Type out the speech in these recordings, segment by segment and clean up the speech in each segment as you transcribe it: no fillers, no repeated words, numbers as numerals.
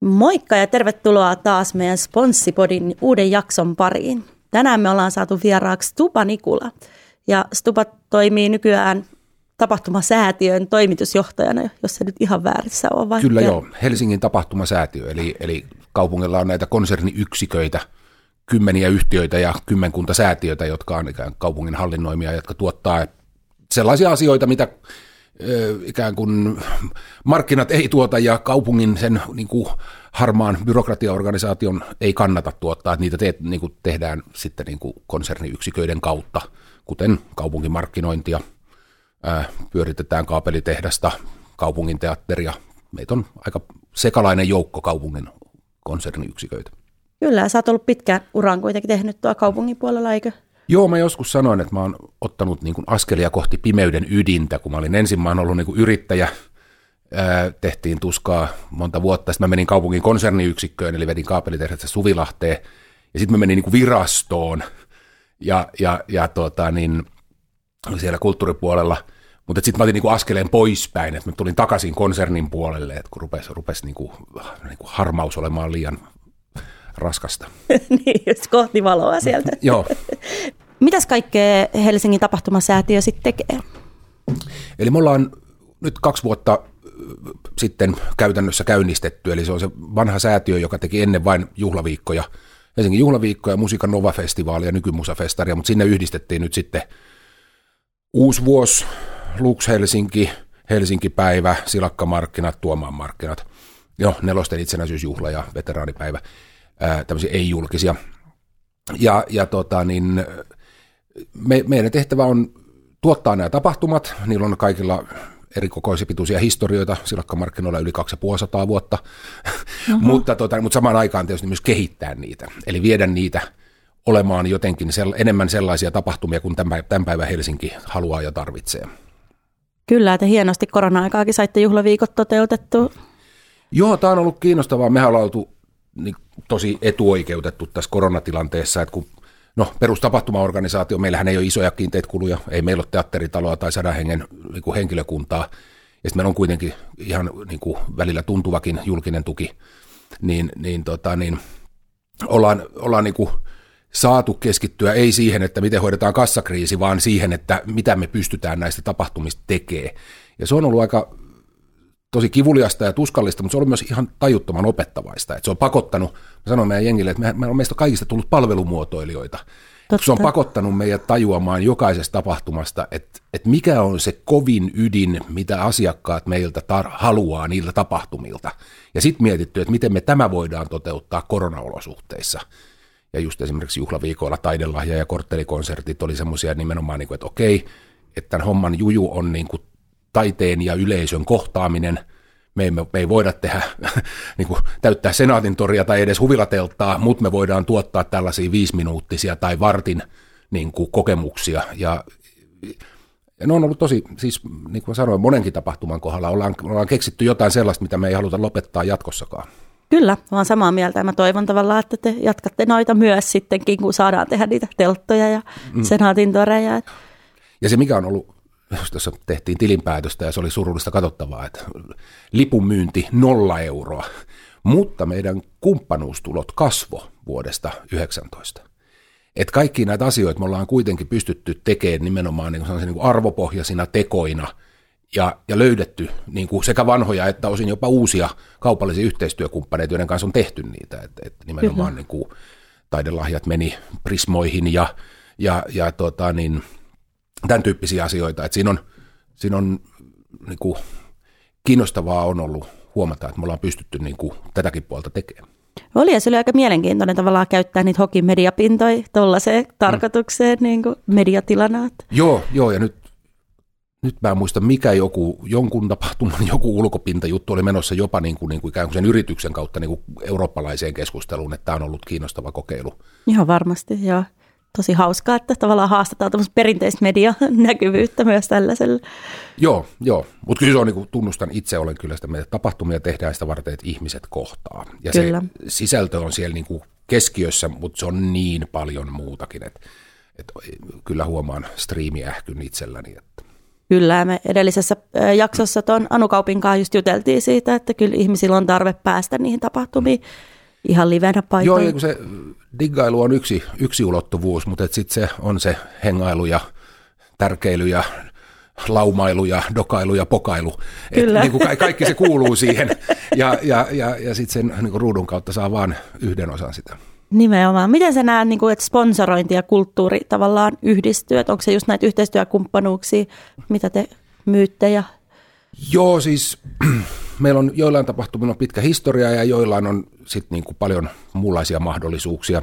Moikka ja tervetuloa taas meidän Sponssipodin uuden jakson pariin. Tänään me ollaan saatu vieraaksi Stuba Nikula. Ja Stuba toimii nykyään tapahtumasäätiön toimitusjohtajana, jos se nyt ihan väärissä on. Vai? Kyllä joo, Helsingin tapahtumasäätiö. Eli kaupungilla on näitä konserniyksiköitä, kymmeniä yhtiöitä ja kymmenkunta säätiöitä, jotka on ikään kaupungin hallinnoimia, jotka tuottaa sellaisia asioita, mitä ikään kuin markkinat ei tuota ja kaupungin sen niin kuin harmaan byrokratiaorganisaation ei kannata tuottaa. Että niitä niin kuin tehdään sitten niin kuin konserniyksiköiden kautta, kuten kaupunkimarkkinointia, pyöritetään kaapelitehdasta, kaupungin teatteria. Meitä on aika sekalainen joukko kaupungin konserniyksiköitä. Kyllä, sä oot ollut pitkään uran kuitenkin tehnyt tuo kaupungin puolella, eikö? Joo, mä joskus sanoin, että mä oon ottanut niin kuin askelia kohti pimeyden ydintä, kun mä olin ensimmäinen ollut niin kuin yrittäjä, tehtiin Tuskaa monta vuotta, sitten mä menin kaupungin konserniyksikköön, eli vedin kaapelitehdasta Suvilahteen, ja sitten mä menin niin kuin virastoon, ja siellä kulttuuripuolella, mutta sitten mä otin niin kuin askeleen poispäin, että mä tulin takaisin konsernin puolelle, että kun rupesi niin kuin harmaus olemaan liian raskasta. Niin, just kohti valoa sieltä. Joo. Mitäs kaikkea Helsingin tapahtumasäätiö sitten tekee? Eli me ollaan nyt 2 vuotta sitten käytännössä käynnistetty, eli se on se vanha säätiö, joka teki ennen vain juhlaviikkoja, Helsingin juhlaviikkoja, Musiikan Nova-festivaalia, nykymusafestaria, mutta sinne yhdistettiin nyt sitten Uusvuos, Lux Helsinki, Helsinkipäivä, Silakkamarkkinat, Tuomaanmarkkinat, joo, 4. itsenäisyysjuhla ja veteraanipäivä. Tämmöisiä ei-julkisia. Meidän tehtävä on tuottaa nämä tapahtumat. Niillä on kaikilla eri kokoisia pituisia historioita. Silakkamarkkinoilla yli 250 vuotta. mutta samaan aikaan tietysti myös kehittää niitä. Eli viedä niitä olemaan jotenkin enemmän sellaisia tapahtumia kuin tämän päivän Helsinki haluaa ja tarvitsee. Kyllä, että hienosti korona-aikaakin saitte juhlaviikot toteutettu. Joo, tämä on ollut kiinnostavaa. Mehän ollaan oltu niin tosi etuoikeutettu tässä koronatilanteessa, että kun perustapahtumaorganisaatio, meillähän ei ole isoja kiinteitä kuluja, ei meillä ole teatteritaloa tai 100 hengen niin kuin henkilökuntaa, ja sitten meillä on kuitenkin ihan niin kuin välillä tuntuvakin julkinen tuki, niin ollaan niin kuin saatu keskittyä ei siihen, että miten hoidetaan kassakriisi, vaan siihen, että mitä me pystytään näistä tapahtumista tekemään. Ja se on ollut aika tosi kivuliasta ja tuskallista, mutta se oli myös ihan tajuttoman opettavaista. Et se on pakottanut, mä sanon meidän jengille, että meistä on kaikista tullut palvelumuotoilijoita. Totta. Se on pakottanut meidät tajuamaan jokaisesta tapahtumasta, että mikä on se kovin ydin, mitä asiakkaat meiltä haluaa niiltä tapahtumilta. Ja sitten mietitty, että miten me tämä voidaan toteuttaa koronaolosuhteissa. Ja just esimerkiksi juhlaviikoilla taidelahja- ja korttelikonsertit oli semmoisia nimenomaan, että okei, että tämän homman juju on niin kuin taiteen ja yleisön kohtaaminen. Me ei voida tehdä, niin kuin täyttää Senaatintoria tai edes huvilatelttaa, mutta me voidaan tuottaa tällaisia 5-minuuttisia tai vartin niin kuin kokemuksia. Ja ne on ollut tosi, siis niin kuin sanoin, monenkin tapahtuman kohdalla ollaan keksitty jotain sellaista, mitä me ei haluta lopettaa jatkossakaan. Kyllä, olen samaa mieltä ja mä toivon tavallaan, että te jatkatte noita myös sittenkin, kun saadaan tehdä niitä telttoja ja Senaatintoreja. Ja se mikä on ollut, tuossa tehtiin tilinpäätöstä ja se oli surullista katsottavaa, että lipunmyynti 0 euroa, mutta meidän kumppanuustulot kasvo vuodesta 2019. Että kaikki näitä asioita me ollaan kuitenkin pystytty tekemään nimenomaan niin kuin arvopohjaisina tekoina ja löydetty niin kuin sekä vanhoja että osin jopa uusia kaupallisia yhteistyökumppaneita, joiden kanssa on tehty niitä. Että nimenomaan niin kuin taidelahjat meni prismoihin ja tämän tyyppisiä asioita, että siinä on niin kuin, kiinnostavaa on ollut huomata, että me ollaan pystytty niin kuin, tätäkin puolta tekemään. Oli ja se oli aika mielenkiintoinen tavallaan käyttää niitä Hokin mediapintoja tuollaiseen tarkoitukseen, niin kuin mediatilana. Joo, ja nyt mä en muista mikä jonkun tapahtuman joku ulkopintajuttu oli menossa jopa niin kuin ikään kuin sen yrityksen kautta niin kuin eurooppalaiseen keskusteluun, että tämä on ollut kiinnostava kokeilu. Ihan varmasti, joo. Tosi hauskaa, että tavallaan haastetaan tämmöistä perinteistä medianäkyvyyttä myös tällaisella. Joo. Mutta kyllä se on, niin kuin tunnustan itse, olen kyllä sitä, että tapahtumia tehdään sitä varten, että ihmiset kohtaa. Ja kyllä. Se sisältö on siellä niin kuin keskiössä, mutta se on niin paljon muutakin, että kyllä huomaan striimiähkyn itselläni. Että. Kyllä, me edellisessä jaksossa tuon Anu Kaupinkaan just juteltiin siitä, että kyllä ihmisillä on tarve päästä niihin tapahtumiin ihan livenä paikoin. Joo, kun se diggailu on yksi ulottuvuus, mutta sitten se on se hengailu ja tärkeily ja laumailu ja dokailu ja pokailu. Kyllä. Et, niin kaikki se kuuluu siihen ja sitten sen niin ruudun kautta saa vaan yhden osan sitä. Nimenomaan. Miten sä näet, että sponsorointi ja kulttuuri tavallaan yhdistyy? Onko se just näitä yhteistyökumppanuuksia, mitä te myytte? Ja... Joo, siis meillä on joillain tapahtumilla pitkä historia ja joillain on sit niin kuin paljon muunlaisia mahdollisuuksia.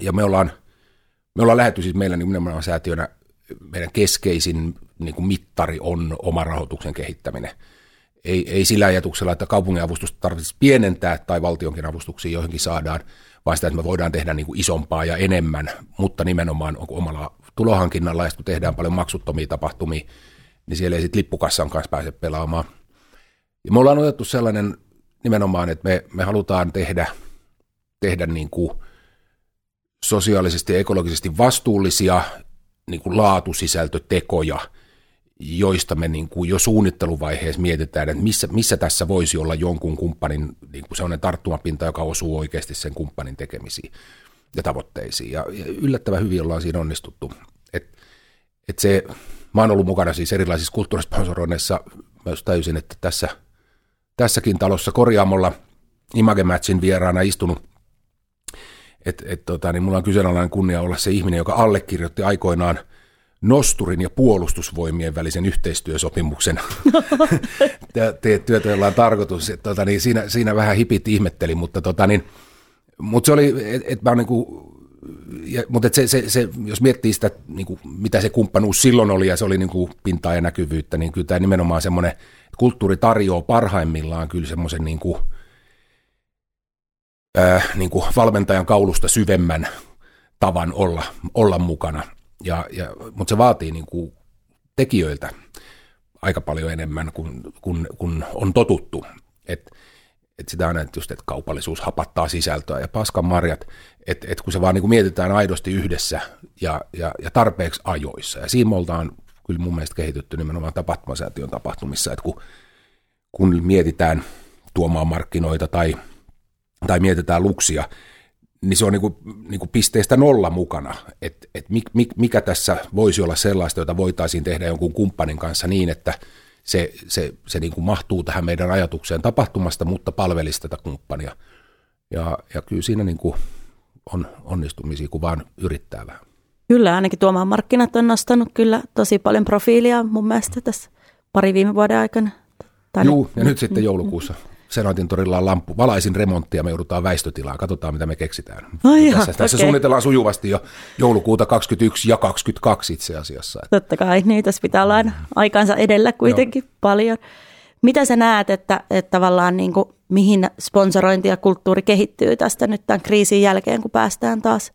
Ja me ollaan lähdetty siis meillä nimenomaan säätiönä, meidän keskeisin niin kuin mittari on oma rahoituksen kehittäminen. Ei sillä ajatuksella, että kaupungin avustusta tarvitsisi pienentää tai valtionkin avustuksia joihinkin saadaan, vaan sitä, että me voidaan tehdä niin kuin isompaa ja enemmän, mutta nimenomaan omalla tulohankinnalla, ja kun tehdään paljon maksuttomia tapahtumia, niin siellä ei sitten lippukassan kanssa pääse pelaamaan. Ja me ollaan otettu sellainen nimenomaan, että me halutaan tehdä niin kuin sosiaalisesti ja ekologisesti vastuullisia niin kuin laatusisältötekoja, joista me niin kuin jo suunnitteluvaiheessa mietitään, että missä tässä voisi olla jonkun kumppanin niin kuin sellainen tarttumapinta, joka osuu oikeasti sen kumppanin tekemisiin ja tavoitteisiin. Ja yllättävän hyvin ollaan siinä onnistuttu. Mä oon ollut mukana siis erilaisissa kulttuurisponsoroinnissa myös täysin, että tässäkin talossa korjaamolla Imagematchin vieraana istunut. Niin mulla on kyseenalainen kunnia olla se ihminen, joka allekirjoitti aikoinaan Nosturin ja puolustusvoimien välisen yhteistyösopimuksen työtä, jolla on tarkoitus. Siinä vähän hipit ihmetteli, mutta se oli, että mä oon niinku, mutta se, jos miettii sitä, niinku, mitä se kumppanuus silloin oli ja se oli niinku pintaa ja näkyvyyttä, niin kyllä tämä nimenomaan semmoinen, että kulttuuri tarjoaa parhaimmillaan kyllä semmoisen niinku valmentajan kaulusta syvemmän tavan olla mukana. Mutta se vaatii niin kuin tekijöiltä aika paljon enemmän kuin on totuttu. Et sitä aina just, että kaupallisuus hapattaa sisältöä ja paskan marjat, että kun se vaan niin kuin mietitään aidosti yhdessä ja tarpeeksi ajoissa. Ja siinä me ollaan kyllä mun mielestä kehitytty nimenomaan tapahtumasäätiön tapahtumissa, että kun mietitään Tuomaanmarkkinoita tai mietitään Luxia, niin se on niin kuin pisteestä nolla mukana, että mikä tässä voisi olla sellaista, jota voitaisiin tehdä jonkun kumppanin kanssa niin, että se niin kuin mahtuu tähän meidän ajatukseen tapahtumasta, mutta palvelisi tätä kumppania. Ja kyllä siinä niin kuin on onnistumisia, kun vaan yrittää vähän. Kyllä, ainakin Tuomaanmarkkinat on nostanut kyllä tosi paljon profiilia mun mielestä tässä pari viime vuoden aikana. Joo, ja nyt sitten joulukuussa. Senaatin torilla on lamppu. Valaisin remonttia, me joudutaan väistötilaan. Katsotaan, mitä me keksitään. Tässä suunnitellaan sujuvasti jo joulukuuta 2021 ja 2022 itse asiassa. Totta kai, niin tässä pitää olla aikansa edellä kuitenkin paljon. Mitä sä näet, että tavallaan niin kuin, mihin sponsorointi ja kulttuuri kehittyy tästä nyt tämän kriisin jälkeen, kun päästään taas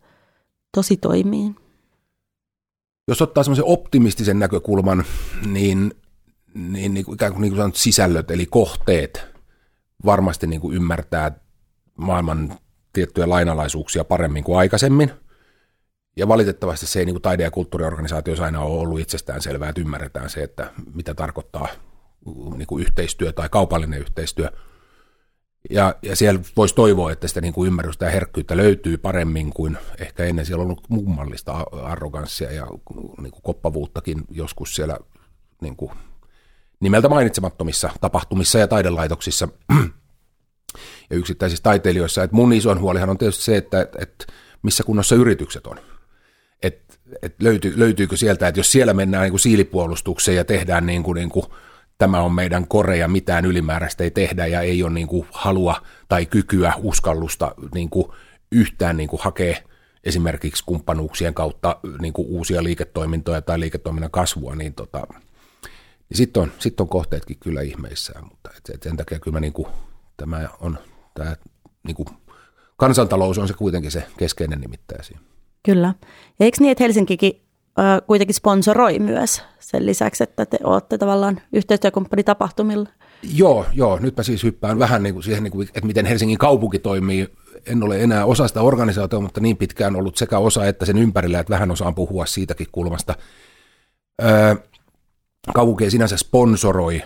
tosi toimiin? Jos ottaa semmoisen optimistisen näkökulman, niin ikään kuin sanot, sisällöt eli kohteet, varmasti niin kuin ymmärtää maailman tiettyjä lainalaisuuksia paremmin kuin aikaisemmin. Ja valitettavasti se ei niin kuin taide- ja kulttuuriorganisaatioissa aina ole ollut itsestäänselvää, että ymmärretään se, että mitä tarkoittaa niin kuin yhteistyö tai kaupallinen yhteistyö. Ja siellä voisi toivoa, että sitä niin kuin ymmärrystä ja herkkyyttä löytyy paremmin kuin ehkä ennen. Siellä on ollut mummallista arroganssia ja niin kuin koppavuuttakin joskus siellä niin kuin nimeltä mainitsemattomissa tapahtumissa ja taidelaitoksissa ja yksittäisissä taiteilijoissa. Et mun isoin huolihan on tietysti se, että missä kunnossa yritykset on. Löytyykö sieltä, että jos siellä mennään niin kuin siilipuolustukseen ja tehdään niin kuin, tämä on meidän kore ja mitään ylimääräistä ei tehdä ja ei ole niin kuin halua tai kykyä, uskallusta niin kuin yhtään niin kuin hakea esimerkiksi kumppanuuksien kautta niin kuin uusia liiketoimintoja tai liiketoiminnan kasvua, niin Sitten on kohteetkin kyllä ihmeissään, mutta sen takia kyllä niin kuin, tämä niin kuin, kansantalous on se kuitenkin se keskeinen nimittäjä siinä. Kyllä. Ja eikö niin, että Helsinkikin kuitenkin sponsoroi myös sen lisäksi, että te olette tavallaan yhteistyökumppani tapahtumilla? Joo. Nyt mä siis hyppään vähän niin kuin siihen, niin kuin, että miten Helsingin kaupunki toimii. En ole enää osa sitä organisaatiota, mutta niin pitkään ollut sekä osa että sen ympärillä, että vähän osaan puhua siitäkin kulmasta. kaupunki ei sinänsä sponsoroi,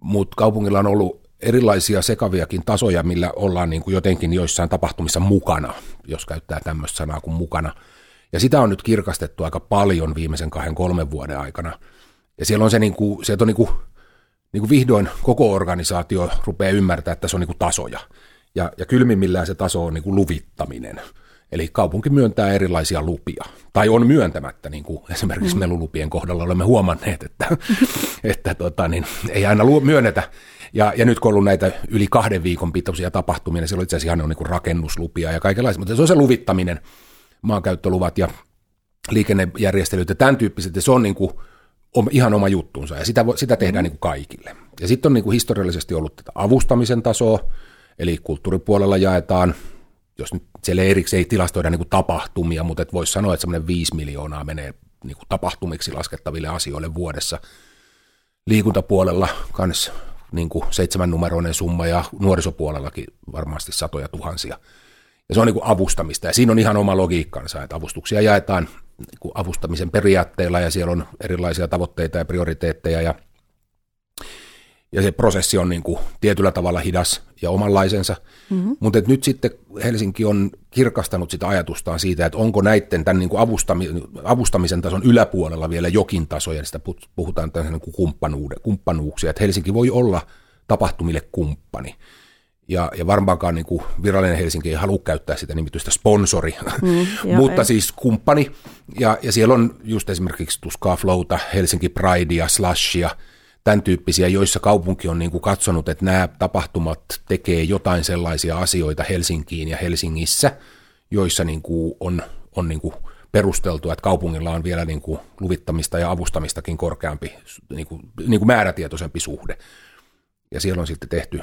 mutta kaupungilla on ollut erilaisia sekaviakin tasoja, millä ollaan niin kuin jotenkin joissain tapahtumissa mukana, jos käyttää tämmöistä sanaa kuin mukana. Ja sitä on nyt kirkastettu aika paljon viimeisen 2-3 vuoden aikana. Ja siellä on se, sieltä on niin kuin vihdoin koko organisaatio rupeaa ymmärtämään, että se on niin kuin tasoja. Ja kylmimmillään se taso on niin kuin luvittaminen. Eli kaupunki myöntää erilaisia lupia, tai on myöntämättä, niin kuin esimerkiksi melulupien kohdalla olemme huomanneet, että ei aina myönnetä. Ja nyt kun on ollut näitä yli 2 viikon pituisia tapahtumia, niin siellä on itse asiassa ihan niin kuin rakennuslupia ja kaikenlaista, mutta se on se luvittaminen, maankäyttöluvat ja liikennejärjestelyt ja tämän tyyppiset, ja se on niin kuin ihan oma juttunsa, ja sitä tehdään niin kuin kaikille. Ja sitten on niin kuin historiallisesti ollut tätä avustamisen tasoa, eli kulttuuripuolella jaetaan, jos nyt siellä erikseen ei tilastoida niin kuin tapahtumia, mutta et voisi sanoa, että semmoinen 5 miljoonaa menee niin kuin tapahtumiksi laskettaville asioille vuodessa. Liikuntapuolella myös niin kuin 7-numeroinen summa ja nuorisopuolellakin varmasti satoja tuhansia. Ja se on niin kuin avustamista ja siinä on ihan oma logiikkansa, että avustuksia jaetaan niin kuin avustamisen periaatteilla ja siellä on erilaisia tavoitteita ja prioriteetteja ja se prosessi on niin kuin tietyllä tavalla hidas ja omanlaisensa, mutta nyt sitten Helsinki on kirkastanut sitä ajatustaan siitä, että onko näiden tämän niin kuin avustamisen tason yläpuolella vielä jokin taso, ja sitä puhutaan tämmöisen niin kuin kumppanuuksia, että Helsinki voi olla tapahtumille kumppani. Ja varmaankaan niin kuin virallinen Helsinki ei halua käyttää sitä nimitystä sponsori, mutta ei. Siis kumppani. Ja siellä on just esimerkiksi Tuskaa Flouta, Helsinki Pridea, Slushia, tämän tyyppisiä, joissa kaupunki on niin kuin katsonut, että nämä tapahtumat tekee jotain sellaisia asioita Helsinkiin ja Helsingissä, joissa niin kuin on niin kuin perusteltua, että kaupungilla on vielä niin kuin luvittamista ja avustamistakin korkeampi, niin kuin määrätietoisempi suhde. Ja siellä on sitten tehty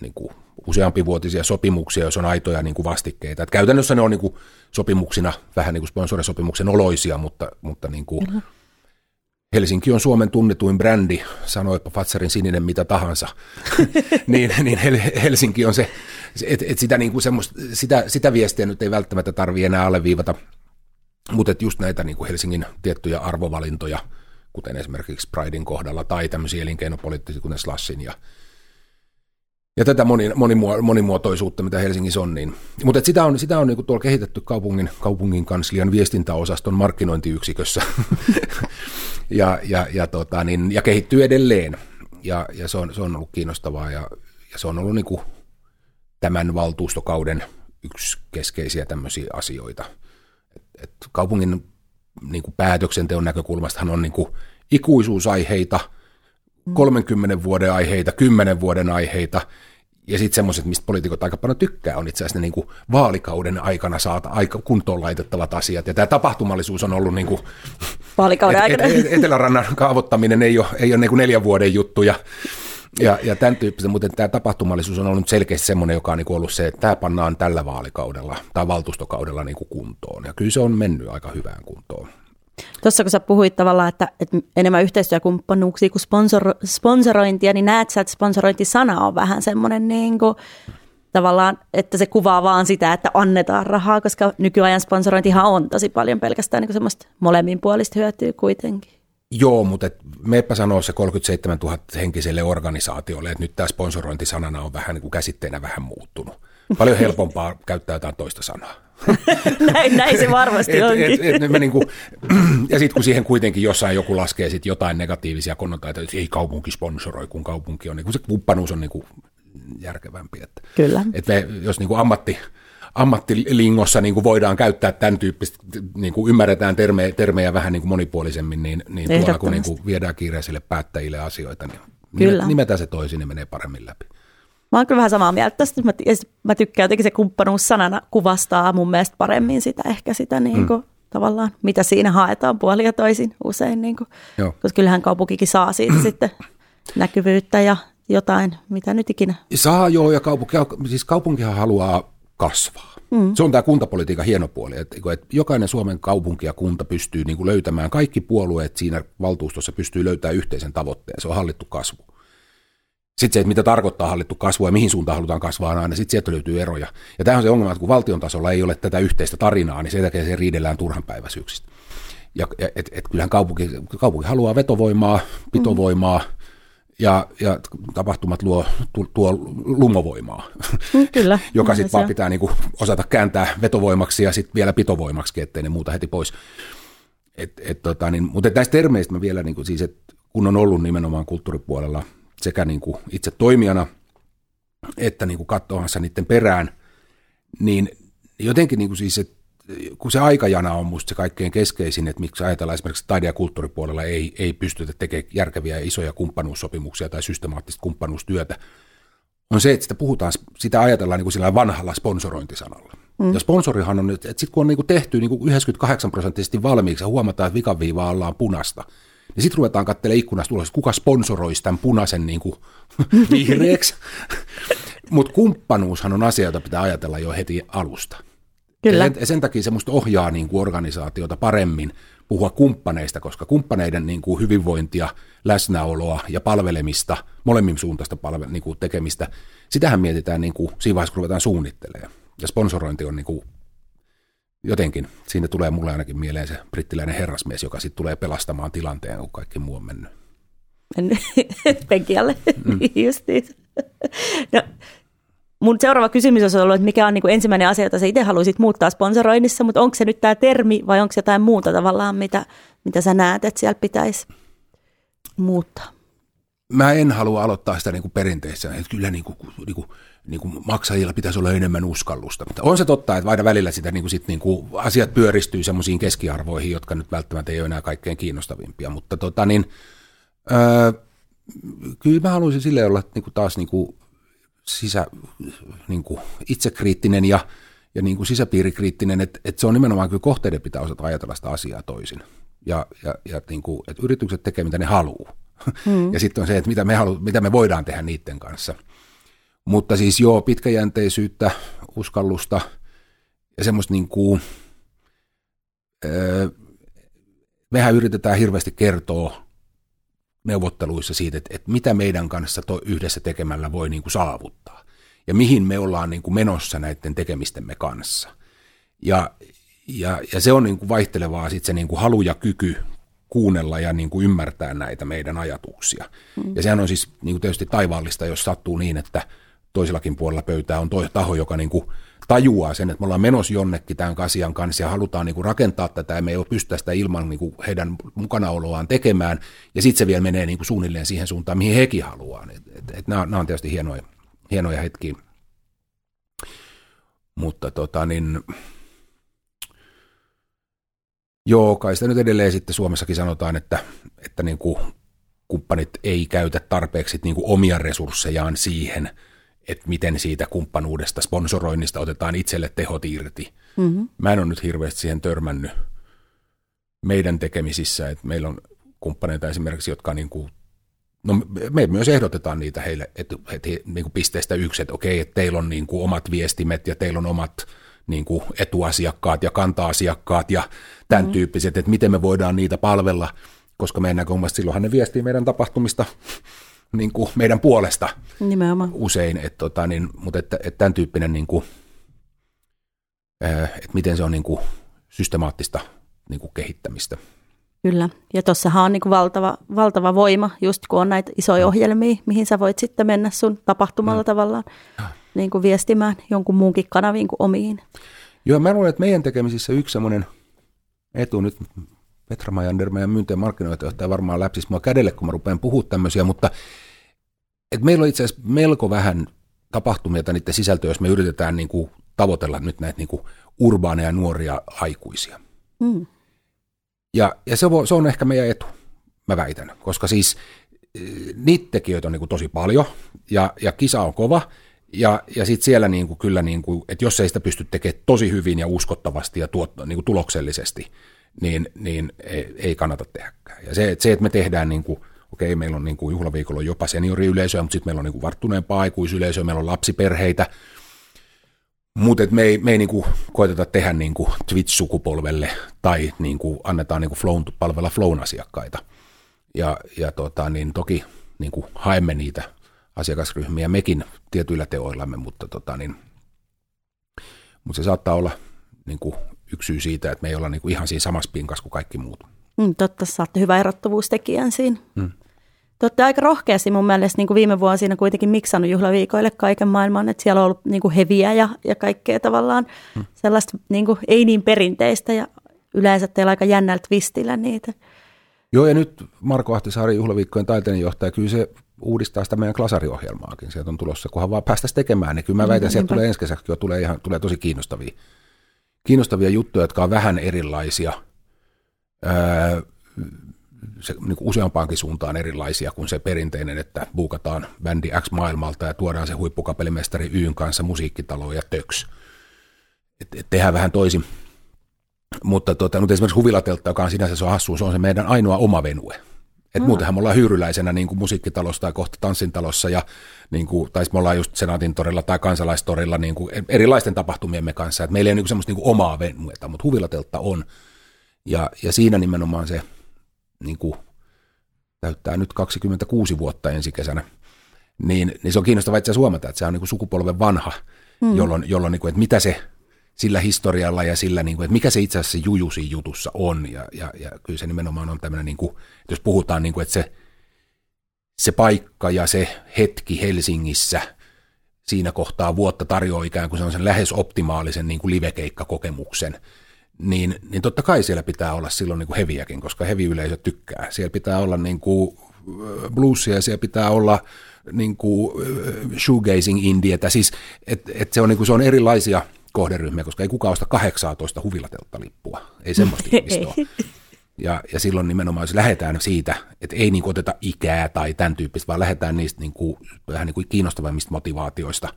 niin kuin useampivuotisia sopimuksia, jos on aitoja niin kuin vastikkeita. Et käytännössä ne on niin kuin sopimuksina vähän niin kuin sponsorisopimuksen oloisia, mutta niin kuin Helsinki on Suomen tunnetuin brändi, sanoipa Fatserin sininen mitä tahansa, niin Helsinki on se, että sitä, niin kuin sitä viestiä nyt ei välttämättä tarvitse enää alleviivata, mutta just näitä niin kuin Helsingin tiettyjä arvovalintoja, kuten esimerkiksi Pridein kohdalla tai tämmöisiä elinkeinopoliittisia, kuten Slussin ja tätä monimuotoisuutta, mitä Helsingissä on. Niin. Mutta sitä on niinku tuolla kehitetty kaupungin kanslian viestintäosaston markkinointiyksikössä ja kehittyy edelleen. Ja se on ollut kiinnostavaa ja se on ollut niinku tämän valtuustokauden yksi keskeisiä tämmöisiä asioita. Et kaupungin niinku päätöksenteon näkökulmastahan on niinku ikuisuusaiheita, 30 vuoden aiheita, 10 vuoden aiheita ja sitten semmoiset, mistä poliitikot aika paljon tykkää, on itse asiassa ne niin vaalikauden aikana saata aika kuntoon laitettavat asiat. Ja tämä tapahtumallisuus on ollut niin kuin vaalikauden aikana. Etelärannan kaavoittaminen ei ole niin kuin 4 vuoden juttu ja tämän tyyppistä, mutta tämä tapahtumallisuus on ollut selkeästi semmoinen, joka on niin kuin ollut se, että tämä pannaan tällä vaalikaudella tai valtuustokaudella niin kuin kuntoon. Ja kyllä se on mennyt aika hyvään kuntoon. Tuossa kun sä puhuit tavallaan, että enemmän yhteistyökumppanuuksia kuin sponsorointia, niin näet sä, että sponsorointisana on vähän semmoinen niin kuin, tavallaan, että se kuvaa vaan sitä, että annetaan rahaa, koska nykyajan sponsorointihan on tosi paljon pelkästään niin semmoista molemminpuolista hyötyä kuitenkin. Joo, mutta meepä sanoo se 37 000 henkiselle organisaatiolle, että nyt tämä sponsorointisanana on vähän niin kuin käsitteenä vähän muuttunut. Paljon helpompaa käyttää jotain toista sanaa. Näin se varmasti onkin. Ja sitten kun siihen kuitenkin jossain joku laskee sit jotain negatiivisia konnotaita, että ei kaupunki sponsoroi, kun kaupunki on, niin se kumppanuus on niin kuin järkevämpi. Että, kyllä. Että me, jos niin kuin ammattilingossa niin kuin voidaan käyttää tämän tyyppistä, niin kuin ymmärretään termejä vähän niin kuin monipuolisemmin, niin tuolla kun niin kuin viedään kiireisille päättäjille asioita, niin nimetään se toisin, niin menee paremmin läpi. Mä oon kyllä vähän samaa mieltä tästä. Mä tykkään jotenkin se kumppanuussanana kuvastaa mun mielestä paremmin sitä ehkä sitä niin kuin, tavallaan, mitä siinä haetaan puolin ja toisin usein. Niin kuin, koska kyllähän kaupunkikin saa siitä sitten näkyvyyttä ja jotain, mitä nyt ikinä. Saa joo, ja kaupunkihan haluaa kasvaa. Se on tämä kuntapolitiikan hieno puoli, että jokainen Suomen kaupunki ja kunta pystyy niin kuin löytämään, kaikki puolueet siinä valtuustossa pystyy löytämään yhteisen tavoitteen, se on hallittu kasvu. Sitten se, että mitä tarkoittaa hallittu kasvua ja mihin suuntaan halutaan kasvaa, on aina sitten sieltä löytyy eroja. Ja tämä on se ongelma, että kun valtion tasolla ei ole tätä yhteistä tarinaa, niin sen takia se riidellään turhanpäiväisyyksistä. Ja kyllähän kaupunki haluaa vetovoimaa, pitovoimaa ja tapahtumat tuo lumovoimaa, kyllä, joka sitten vaan pitää niinku osata kääntää vetovoimaksi ja sitten vielä pitovoimaksi, ettei ne muuta heti pois. Mutta näistä termeistä mä vielä, niinku, siis, kun on ollut nimenomaan kulttuuripuolella sekä niinku itse toimijana että niinku katsohansa niiden perään, niin jotenkin niinku siis, kun se aikajana on musta se kaikkein keskeisin, että miksi ajatellaan esimerkiksi taide- ja kulttuuripuolella ei pystytä tekemään järkeviä ja isoja kumppanuussopimuksia tai systemaattista kumppanuustyötä, on se, että sitä ajatellaan niin kuin sillä vanhalla sponsorointisanalla. Ja sponsorihan on, että sitten kun on niin kuin tehty niin kuin 98% valmiiksi ja huomataan, että vikaviivaa ollaan punaista, niin sitten ruvetaan katselemaan ikkunasta ulos, että kuka sponsoroisi tämän punaisen niin kuin vihreäksi. Mutta kumppanuushan on asia, jota pitää ajatella jo heti alusta. Kyllä. Ja sen takia se musta ohjaa niin kuin organisaatiota paremmin puhua kumppaneista, koska kumppaneiden niin kuin hyvinvointia, läsnäoloa ja palvelemista, molemmin suuntaista niin kuin tekemistä, sitähän mietitään niin kuin siinä vaiheessa, kun ruvetaan suunnittelemaan. Ja sponsorointi on niin kuin jotenkin, siinä tulee mulle ainakin mieleen se brittiläinen herrasmies, joka sitten tulee pelastamaan tilanteen, kun kaikki muu on mennyt. Penkialle, justiin. No. Mun seuraava kysymys olisi ollut, että mikä on niin kuin ensimmäinen asia, jota sä itse haluaisit muuttaa sponsoroinnissa, mutta onko se nyt tämä termi vai onko jotain muuta tavallaan, mitä sä näet, että siellä pitäisi muuttaa? Mä en halua aloittaa sitä niin kuin perinteisenä, että kyllä niin kuin maksajilla pitäisi olla enemmän uskallusta. Mutta on se totta, että aina välillä sitä, niin kuin asiat pyöristyy sellaisiin keskiarvoihin, jotka nyt välttämättä ei ole enää kaikkein kiinnostavimpia, mutta kyllä mä haluaisin silleen olla niin kuin taas... itsekriittinen ja niin kuin sisäpiirikriittinen, että se on nimenomaan kyllä kohteiden pitää osata ajatella sitä asiaa toisin. Ja niin kuin, että yritykset tekee mitä ne haluaa. Ja sitten on se, että mitä me voidaan tehdä niiden kanssa. Mutta siis joo, pitkäjänteisyyttä, uskallusta ja semmoista niin kuin, mehän yritetään hirveästi kertoa neuvotteluissa siitä, että mitä meidän kanssa yhdessä tekemällä voi niin kuin saavuttaa ja mihin me ollaan niin kuin menossa näiden tekemistemme kanssa. Ja se on niin kuin vaihtelevaa sit se niin kuin halu ja kyky kuunnella ja niin kuin ymmärtää näitä meidän ajatuksia. Ja sehän on siis niin kuin tietysti taivaallista, jos sattuu niin, että toisellakin puolella pöytää on taho, joka niin kuin tajuaa sen, että me ollaan menossa jonnekin tämän asian kanssa ja halutaan niin kuin rakentaa tätä ja me ei ole pystytä sitä ilman niin kuin heidän mukanaoloaan tekemään. Ja sitten se vielä menee niin kuin suunnilleen siihen suuntaan, mihin hekin haluaa. Nämä on tietysti hienoja hetkiä. Mutta joo, kai sitä nyt edelleen sitten Suomessakin sanotaan, että niin kuin kumppanit ei käytä tarpeeksi niin kuin omia resurssejaan siihen, että miten siitä kumppanuudesta, sponsoroinnista otetaan itselle tehot irti. Mä en ole nyt hirveästi siihen törmännyt meidän tekemisissä, että meillä on kumppaneita esimerkiksi, jotka niin kuin, no me myös ehdotetaan niitä heille, että niin kuin pisteestä yksi, että okei, että teillä on niin kuin omat viestimet ja teillä on omat niin kuin etuasiakkaat ja kanta-asiakkaat ja tämän tyyppiset, että miten me voidaan niitä palvella, koska meidän näkökulmasta silloinhan ne viestii meidän tapahtumista, niin kuin meidän puolesta nimenomaan usein, mutta että tämän tyyppinen, niin kuin, että miten se on niin kuin systemaattista niin kuin kehittämistä. Kyllä, ja tuossahan on niin kuin valtava voima, just kun on näitä isoja ohjelmia, mihin sä voit sitten mennä sun tapahtumalla tavallaan niin kuin viestimään jonkun muunkin kanaviin kuin omiin. Joo, mä luulen, että meidän tekemisissä yksi semmoinen etu nyt, Petra Majander, meidän myynteen markkinointijohtaja varmaan läpsisi mua kädelle, kun mä rupean puhumaan tämmöisiä, mutta et meillä on itse asiassa melko vähän tapahtumia tai niiden sisältöä, jos me yritetään niinku tavoitella nyt näitä niinku urbaaneja nuoria aikuisia. Ja se on ehkä meidän etu, mä väitän, koska siis niitä tekijöitä on niinku tosi paljon ja kisa on kova. Ja sitten siellä niinku kyllä, niinku, että jos ei sitä pysty tekemään tosi hyvin ja uskottavasti ja niinku tuloksellisesti, niin ei kannata tehdäkään. Ja että me tehdään, niin kuin, okei, meillä on niin kuin juhlaviikolla jopa senioriyleisöä, mutta sitten meillä on niin kuin varttuneempaa aikuisyleisöä, meillä on lapsiperheitä, mutta me ei niin kuin koeteta tehdä niin kuin Twitch-sukupolvelle tai niin kuin annetaan niin kuin Flown, palvella Flown asiakkaita. Ja toki niin kuin haemme niitä asiakasryhmiä mekin tietyillä teoillamme, mutta se saattaa olla niin kuin yksi syy siitä, että me ei olla niinku ihan siinä samassa pinkassa kuin kaikki muut. Totta, saatte hyvä erottuvuustekijän siinä. Te olette aika rohkeasti mun mielestä niin kuin viime vuosina kuitenkin miksannut juhlaviikoille kaiken maailman, että siellä on ollut niin kuin heviä ja kaikkea tavallaan sellaista niin kuin, ei niin perinteistä ja yleensä teillä aika jännällä twistillä niitä. Joo, ja nyt Marko Ahtisaari, juhlaviikkojen taiteenjohtaja, kyllä se uudistaa sitä meidän klasariohjelmaakin. Sieltä on tulossa, kunhan vaan päästäisiin tekemään, niin kyllä mä väitän, että sieltä tulee ensi kesäksi jo tulee tosi kiinnostavia juttuja, jotka on vähän erilaisia. Se, niin kuin useampaankin suuntaan erilaisia kuin se perinteinen, että buukataan bändi X maailmalta ja tuodaan se huippukapelimestari Yn kanssa musiikkitaloon ja töks. Tehdään vähän toisin. Mutta esimerkiksi huvilateltta, joka on sinänsä se on hassuus, se on se meidän ainoa oma venue. Muutenhan me ollaan hyyryläisenä niin kuin musiikkitalossa tai kohta tanssintalossa, ja, niin kuin, tai me ollaan just Senaatintorilla tai Kansalaistorilla niin kuin erilaisten tapahtumiemme kanssa. Et meillä ei ole niin semmoista niin kuin omaa venueta, mutta huvilateltta on. Ja siinä nimenomaan se niin kuin täyttää nyt 26 vuotta ensi kesänä, niin se on kiinnostavaa itse asiassa huomata, että se on niin kuin sukupolven vanha, jolloin niin kuin, että mitä se sillä historialla ja sillä, niin kuin, että mikä se itse asiassa juju siinä jutussa on. Ja kyllä se nimenomaan on tämmöinen, niin kuin, jos puhutaan, niin kuin, että se paikka ja se hetki Helsingissä siinä kohtaa vuotta tarjoaa ikään kuin sellaisen lähes optimaalisen niin kuin livekeikkakokemuksen. Niin totta kai siellä pitää olla silloin niin kuin heviäkin, koska hevi-yleisö tykkää. Siellä pitää olla niin kuin bluesia, siellä pitää olla niin kuin shoegazing-indietä. Siis, et se on, niin kuin, se on erilaisia kohderyhmiä, koska ei kukaan osta 18 huvilatelttalippua. Ei semmoista ihmistä ole. Ja silloin nimenomaan, jos lähdetään siitä, että ei niin kuin oteta ikää tai tämän tyyppistä, vaan lähdetään niistä niin kuin, vähän niin kuin kiinnostavammista motivaatioista,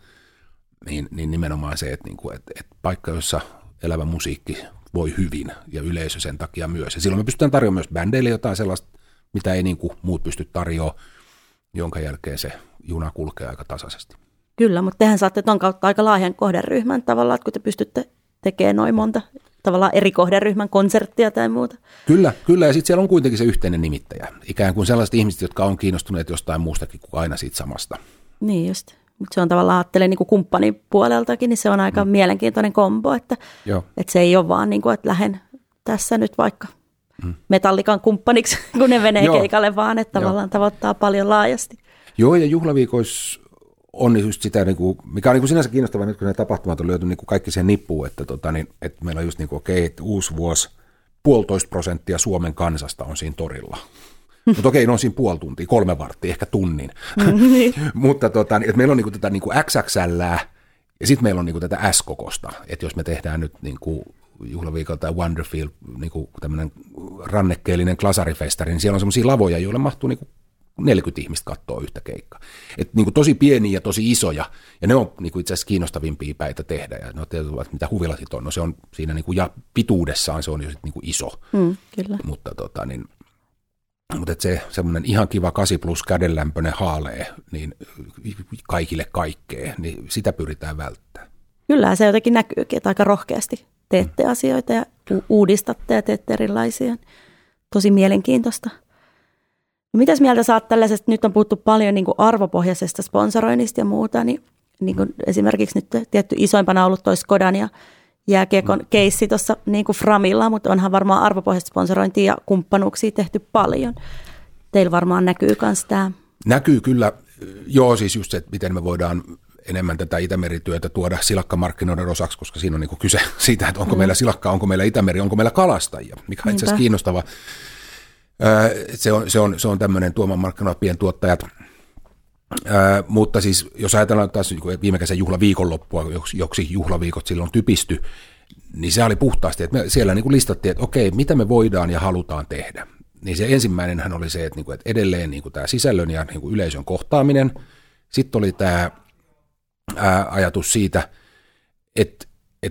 niin nimenomaan se, että, niin kuin, että paikka, jossa elävä musiikki voi hyvin ja yleisö sen takia myös. Ja silloin me pystytään tarjoamaan myös bändeille jotain sellaista, mitä ei niin kuin muut pysty tarjoamaan, jonka jälkeen se juna kulkee aika tasaisesti. Kyllä, mutta tehän saatte ton kautta aika laajan kohderyhmän tavallaan, kun te pystytte tekemään noin monta tavallaan eri kohderyhmän konserttia tai muuta. Kyllä, ja sitten siellä on kuitenkin se yhteinen nimittäjä. Ikään kuin sellaiset ihmiset, jotka on kiinnostuneet jostain muustakin kuin aina siitä samasta. Niin just. Mutta se on tavallaan, ajattelen niin kuin kumppanin puoleltakin, niin se on aika mielenkiintoinen kombo, että se ei ole vaan niin kuin, että lähden tässä nyt vaikka Metallikan kumppaniksi, kun ne menee keikalle, vaan että tavallaan tavoittaa paljon laajasti. Joo, ja juhlaviikoissa on just sitä, niin kuin, mikä on niin kuin sinänsä kiinnostavaa nyt, kun ne tapahtumat on lyöty niin kuin kaikki siihen nippuun, että, että meillä on just niin kuin että Uusvuos 1,5% Suomen kansasta on siinä torilla. Mutta okei, no on siinä puoli tuntia, 3 varttia, ehkä tunnin. Mutta että meillä on niinku tätä niinku XXL:ää ja sitten meillä on niinku tätä S-kokosta. Että jos me tehdään nyt niinku juhlaviikolla tai Wonderfield niinku tämmöinen rannekkeellinen klasarifestari, niin siellä on semmoisia lavoja, joille mahtuu niinku 40 ihmistä katsoa yhtä keikkaa. Että niinku tosi pieniä ja tosi isoja, ja ne on niinku itse asiassa kiinnostavimpia päitä tehdä. Ja no tietysti, että mitä huvilatit on, no se on siinä niinku, ja pituudessaan se on jo sit niinku iso. Kyllä. Mutta mutta se semmoinen ihan kiva 8+ kädenlämpöinen haalee, niin kaikille kaikkea, niin sitä pyritään välttämään. Kyllä, se jotenkin näkyykin, että aika rohkeasti teette asioita ja uudistatte ja teette erilaisia. Tosi mielenkiintoista. Mitäs mieltä saat tällaisesta, nyt on puhuttu paljon niin kuin arvopohjaisesta sponsoroinnista ja muuta, niin kuin esimerkiksi nyt tietty isoimpana on ollut toi Skodan ja jääkiekon keissi tuossa niin kuin Framilla, mutta onhan varmaan arvopohjaista sponsorointia ja kumppanuuksia tehty paljon. Teillä varmaan näkyy myös tämä. Näkyy kyllä. Joo, siis just se, että miten me voidaan enemmän tätä Itämerityötä tuoda silakkamarkkinoiden osaksi, koska siinä on niin kuin kyse siitä, että onko meillä silakkaa, onko meillä Itämeri, onko meillä kalastajia, mikä on itse asiassa kiinnostavaa. Se on tämmöinen Tuomaanmarkkinat, pientuottajat. Mutta siis jos ajatellaan taas viime kesän juhlaviikonloppua, joksi juhlaviikot silloin typistyi, niin se oli puhtaasti, että me siellä niin kuin listattiin, että okei, mitä me voidaan ja halutaan tehdä. Niin se ensimmäinenhän oli se, että edelleen niin kuin tämä sisällön ja niin kuin yleisön kohtaaminen. Sitten oli tämä ajatus siitä, että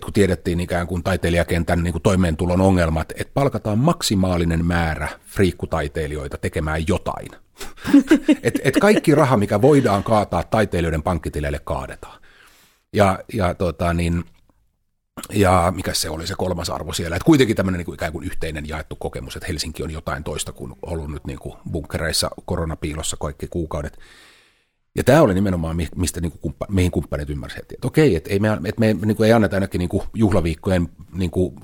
kun tiedettiin ikään kuin taiteilijakentän niin kuin toimeentulon ongelmat, että palkataan maksimaalinen määrä friikkutaiteilijoita tekemään jotain. Et kaikki raha, mikä voidaan kaataa taiteilijoiden pankkitileille, kaadetaan. Ja mikä se oli se kolmas arvo siellä? Et kuitenkin tämmöinen niin kuin ikään kuin yhteinen jaettu kokemus, että Helsinki on jotain toista kuin ollut nyt niin kuin bunkkereissa, koronapiilossa kaikki kuukaudet. Ja tämä oli nimenomaan, mistä, niin kuin, mihin kumppanit ymmärsivät heti. Että okei, että me niin kuin, ei anneta ainakin niin kuin, juhlaviikkojen niin kuin,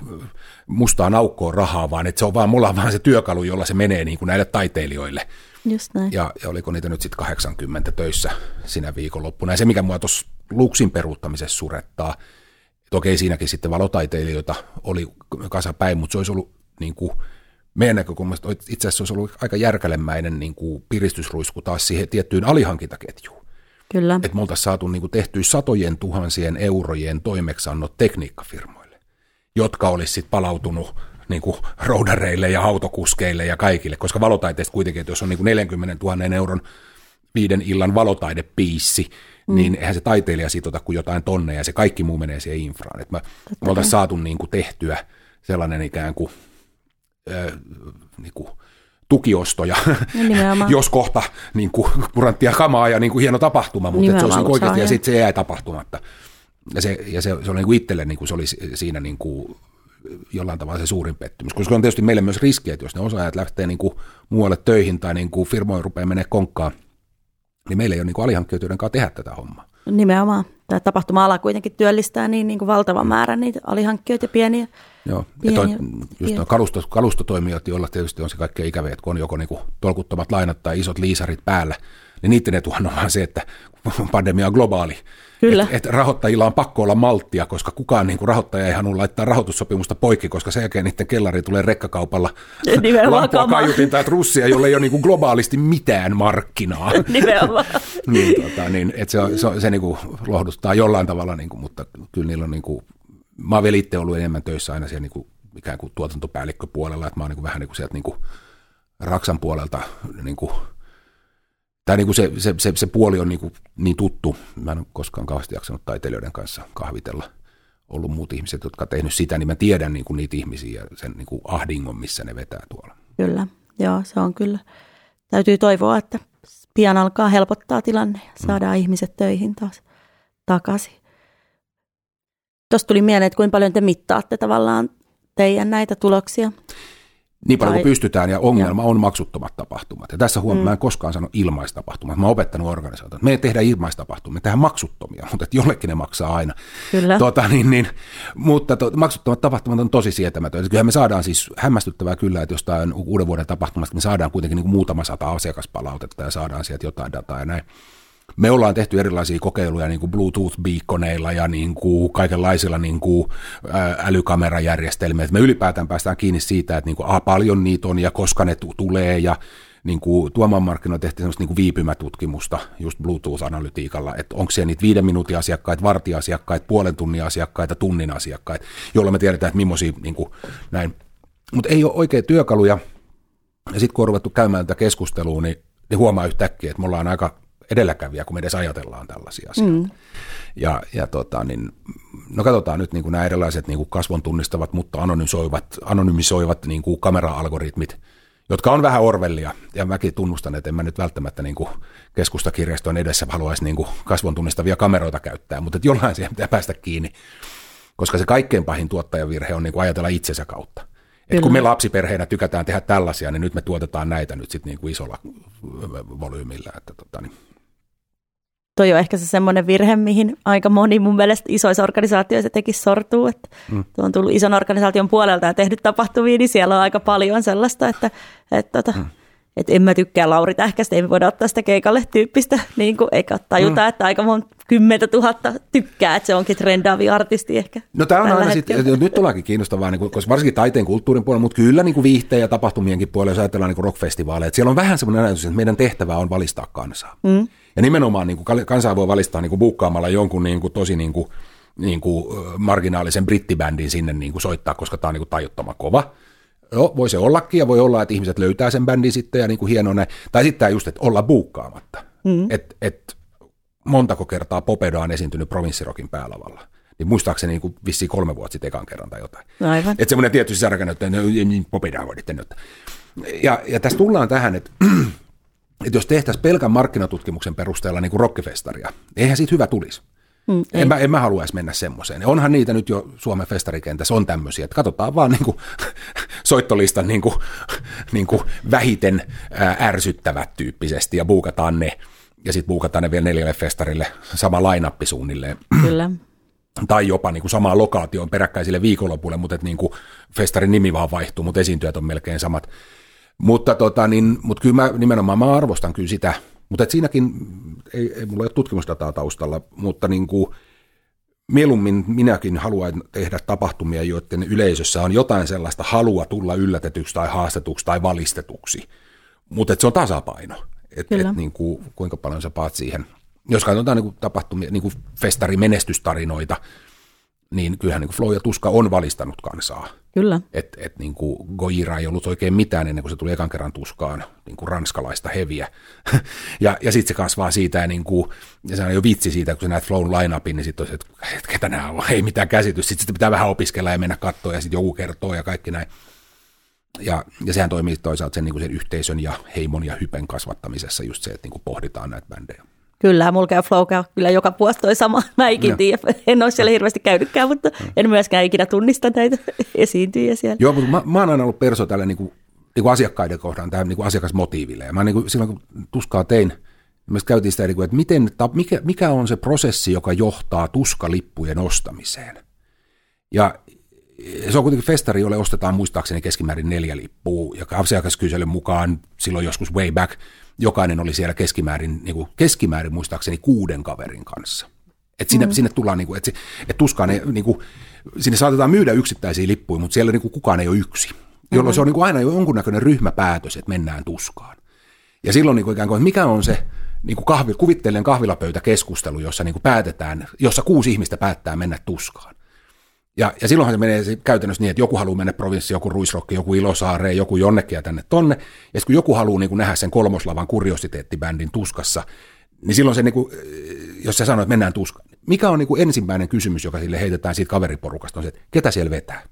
mustaan aukkoon rahaa, vaan että se on vaan, mulla on vaan se työkalu, jolla se menee niin kuin näille taiteilijoille. Just näin. Ja oliko niitä nyt sitten 80 töissä sinä viikonloppuna. Ja se, mikä mua tuossa Luxin peruuttamisessa surettaa, että okei, siinäkin sitten valotaiteilijoita oli kasapäin, mutta se olisi ollut niin kuin, meidän näkökulmasta itse asiassa olisi ollut aika järkälemäinen niin kuin piristysruisku taas siihen tiettyyn alihankintaketjuun. Kyllä. Että me oltaisiin saatu niin kuin tehtyä satojen tuhansien eurojen toimeksiannot tekniikkafirmoille, jotka olisi sitten palautunut niin kuin roudareille ja autokuskeille ja kaikille, koska valotaiteista kuitenkin, että jos on niin kuin 40 000 euron 5 illan valotaidepiissi, niin eihän se taiteilija siitä ota kuin jotain tonneja ja se kaikki muu menee siihen infraan. Että me oltaisiin saatu niin kuin tehtyä sellainen ikään kuin niinku tukiostoja, jos kohta niinku kuranttia kamaa ja niinku hieno tapahtuma, mutta se olisi oikeasti ja sitten se jää tapahtumatta. Ja se on niinku itselle niinku se oli siinä niinku jollain tavalla se suurin pettymys, koska on tietysti meille myös riskejä, että jos ne osaajat lähtee niinku muualle töihin tai niinku firmoihin rupeaa menee konkkaan, niin meillä ei ole niinku alihankkijoiden kanssa tehdä tätä hommaa. Nimenomaan. Tämä tapahtuma-ala kuitenkin työllistää niin kuin valtavan määrän niitä alihankkijoita pieniä. Just nuo kalustotoimijat, joilla tietysti on se kaikkein ikäviä, kun on joko niin kuin tolkuttomat lainat tai isot liisarit päällä, niin niiden etuhan on vaan se, että pandemia on globaali. Että rahoittajilla on pakko olla malttia, koska kukaan niin kuin rahoittaja ei halua laittaa rahoitussopimusta poikki, koska sen jälkeen niiden kellariin tulee rekkakaupalla lampua kaiutin tai russia, jolle ei ole niin kuin globaalisti mitään markkinaa. Nimenomaan. Se niin kuin lohduttaa jollain tavalla, niin kuin, mutta kyllä niillä on niin kuin, mä oon vielä itse ollut enemmän töissä aina siellä niin kuin, ikään kuin tuotantopäällikköpuolella, että mä oon niin kuin, vähän niin kuin sieltä niin kuin, Raksan puolelta niin kuin, tämä niin se puoli on niin tuttu. Mä en ole koskaan kauheasti jaksanut taiteilijoiden kanssa kahvitella. Ollut muut ihmiset, jotka on tehnyt sitä, niin mä tiedän niin kuin niitä ihmisiä ja sen niin kuin ahdingon, missä ne vetää tuolla. Kyllä, joo, se on kyllä. Täytyy toivoa, että pian alkaa helpottaa tilanne ja saadaan ihmiset töihin taas takaisin. Tuossa tuli mieleen, että kuinka paljon te mittaatte tavallaan teidän näitä tuloksia? Niin paljon kuin pystytään, ja ongelma on maksuttomat tapahtumat. Ja tässä huomioon, mä en koskaan sano ilmaistapahtumat. Mä oon opettanut organisaatioon. Me ei tehdä ilmaistapahtumia, me tehdään maksuttomia, mutta jollekin ne maksaa aina. Kyllä. Mutta maksuttomat tapahtumat on tosi sietämätöntä. Kyllähän me saadaan siis hämmästyttävää kyllä, että jostain uuden vuoden tapahtumasta me saadaan kuitenkin niin kuin muutama 100 asiakaspalautetta ja saadaan sieltä jotain dataa ja näin. Me ollaan tehty erilaisia kokeiluja niin kuin Bluetooth-biikkoneilla ja niin kuin kaikenlaisilla niin kuin älykamerajärjestelmillä. Me ylipäätään päästään kiinni siitä, että niin kuin, paljon niitä on ja koska ne tulee. Ja niin kuin Tuomaanmarkkinoilla tehtiin semmoista niin kuin viipymätutkimusta just Bluetooth-analytiikalla, että onko siellä niitä 5 minuutin asiakkaita, vartin asiakkaita, puolen tunnin asiakkaita, tunnin asiakkaita, jolla me tiedetään, että millaisia niin kuin, näin. Mutta ei ole oikea työkaluja. Ja sitten kun on ruvettu käymään tätä keskustelua, niin huomaa yhtäkkiä, että me ollaan aika edelläkävijä, kun me edes ajatellaan tällaisia asioita. No katsotaan nyt niin kuin nämä erilaiset niin kuin kasvon tunnistavat, mutta anonymisoivat niin kuin kamera-algoritmit, jotka on vähän Orwellia. Ja mäkin tunnustan, että en mä nyt välttämättä niin kuin keskustakirjastoon edessä haluaisi niin kuin kasvon tunnistavia kameroita käyttää, mutta jollain siihen pitää päästä kiinni, koska se kaikkein pahin tuottajavirhe on niin kuin ajatella itsensä kautta. Et kun me lapsiperheinä tykätään tehdä tällaisia, niin nyt me tuotetaan näitä nyt sit niin kuin isolla volyymillä. Toi on ehkä se semmoinen virhe, mihin aika moni mun mielestä isoissa organisaatioissa teki sortuu. Että tuo on tullut ison organisaation puolelta ja tehnyt tapahtumia, niin siellä on aika paljon sellaista, että en mä tykkää Lauri Tähkästä, ei me voida ottaa sitä keikalle tyyppistä, niin kuin, eikä tajuta, että aika monta 10 000 tykkää, että se onkin trendaavi artisti ehkä. No tämä on aina sitten, nyt ollaankin kiinnostavaa, niin kuin, koska varsinkin taiteen kulttuurin puolella, mutta kyllä niin kuin viihteen ja tapahtumienkin puolella, jos ajatellaan niin rockfestivaaleja, että siellä on vähän semmoinen ajatus, että meidän tehtävä on valistaa kansaa. Ja nimenomaan niin kuin, kansaa voi valistaa niin kuin, buukkaamalla jonkun niin kuin, tosi niin kuin, marginaalisen brittibändin sinne niin kuin, soittaa, koska tämä on niin kuin, tajuttoman kova. Joo, voi se ollakin ja voi olla, että ihmiset löytää sen bändin sitten ja niin kuin hieno näin. Tai sitten tämä just, että olla buukkaamatta. Et montako kertaa Popeda on esiintynyt Provinssirockin päälavalla. Niin muistaakseni niin kuin vissiin 3 vuotta sitten ekan kerran tai jotain. No aivan. Että semmoinen tietty sisärakenne, että Popeda voi nyt. Ja tässä tullaan tähän, että jos tehtäisiin pelkän markkinatutkimuksen perusteella niin kuin rockifestaria, niin eihän siitä hyvä tulisi. En mä haluaisi mennä semmoiseen. Onhan niitä nyt jo Suomen festarikentässä on tämmöisiä, että katsotaan vaan niin kuin, soittolistan niin kuin vähiten ärsyttävät tyyppisesti ja buukataan ne. ja sitten buukataan ne vielä 4 festarille sama line-up suunnilleen. Kyllä. Tai jopa niin kuin samaan lokaatioon peräkkäisille viikonlopuille, mutta niin kuin festarin nimi vaan vaihtuu, mutta esiintyjät on melkein samat. Mutta, mutta kyllä mä nimenomaan mä arvostan kyllä sitä, mutta et siinäkin, ei mulla ole tutkimusdataa taustalla, mutta niin kuin mieluummin minäkin haluan tehdä tapahtumia, joiden yleisössä on jotain sellaista halua tulla yllätetyksi tai haastetuksi tai valistetuksi, mutta se on tasapaino, että et niin kuin, kuinka paljon sä paat siihen. Jos katsotaan niin kuin tapahtumia, niin kuin festarimenestystarinoita, niin kyllähän niin kuin Flow ja Tuska on valistanut kansaa. Kyllä. Et niin kuin Gojira ei ollut oikein mitään ennen kuin se tuli ekan kerran Tuskaan, niin kuin ranskalaista heviä. ja sitten se kasvaa siitä, ja, niin kuin, ja se on jo vitsi siitä, kun sä näet Flown line-upin, niin sitten on se, että ketä nämä on, ei mitään käsitys. Sitten sitä pitää vähän opiskella ja mennä katsoa, ja sitten joku kertoo ja kaikki näin. Ja sehän toimii toisaalta sen, niin kuin sen yhteisön ja heimon ja hypen kasvattamisessa just se, että niin kuin pohditaan näitä bändejä. Kyllä, mulla käy Flow kyllä joka vuosi toi sama. Mä ikin tiedä, en ole siellä hirveästi käynytkään, mutta en myöskään ikinä tunnista näitä esiintyjiä siellä. Joo, mutta mä oon aina ollut perso tällä niin kuin asiakkaiden kohdan, tähän niin kuin asiakasmotiiville. Ja mä niin kuin, silloin kun Tuskaa tein, mä käytiin sitä, että mikä on se prosessi, joka johtaa Tuska-lippujen ostamiseen. Ja se on kuitenkin festari, jolle ostetaan muistaakseni keskimäärin 4 lippua, ja asiakaskyselyn mukaan silloin joskus way back, jokainen oli siellä keskimäärin muistaakseni 6 kaverin kanssa. Et sinne tullaan, niin kuin, et Tuskaan ei, niin kuin, sinne saatetaan myydä yksittäisiä lippuja, mutta siellä niin kuin, kukaan ei ole yksi, jolloin se on niin kuin, aina jonkunnäköinen ryhmäpäätös, että mennään Tuskaan. Ja silloin niin kuin, ikään kuin, että mikä on se niin kuin kuvitteellinen kahvilapöytäkeskustelu, jossa, niin kuin päätetään, jossa 6 ihmistä päättää mennä Tuskaan. Ja silloinhan se menee käytännössä niin, että joku haluaa mennä provinssi, joku Ruisrockki, joku Ilosaareen, joku jonnekin ja tänne tonne. Ja kun joku haluaa niin nähdä sen kolmoslavan kuriositeettibändin Tuskassa, niin silloin se, niin kuin, jos sä sanoo, että mennään Tuskaan, mikä on niin kuin ensimmäinen kysymys, joka sille heitetään siitä kaveriporukasta, on se, että ketä siellä vetää.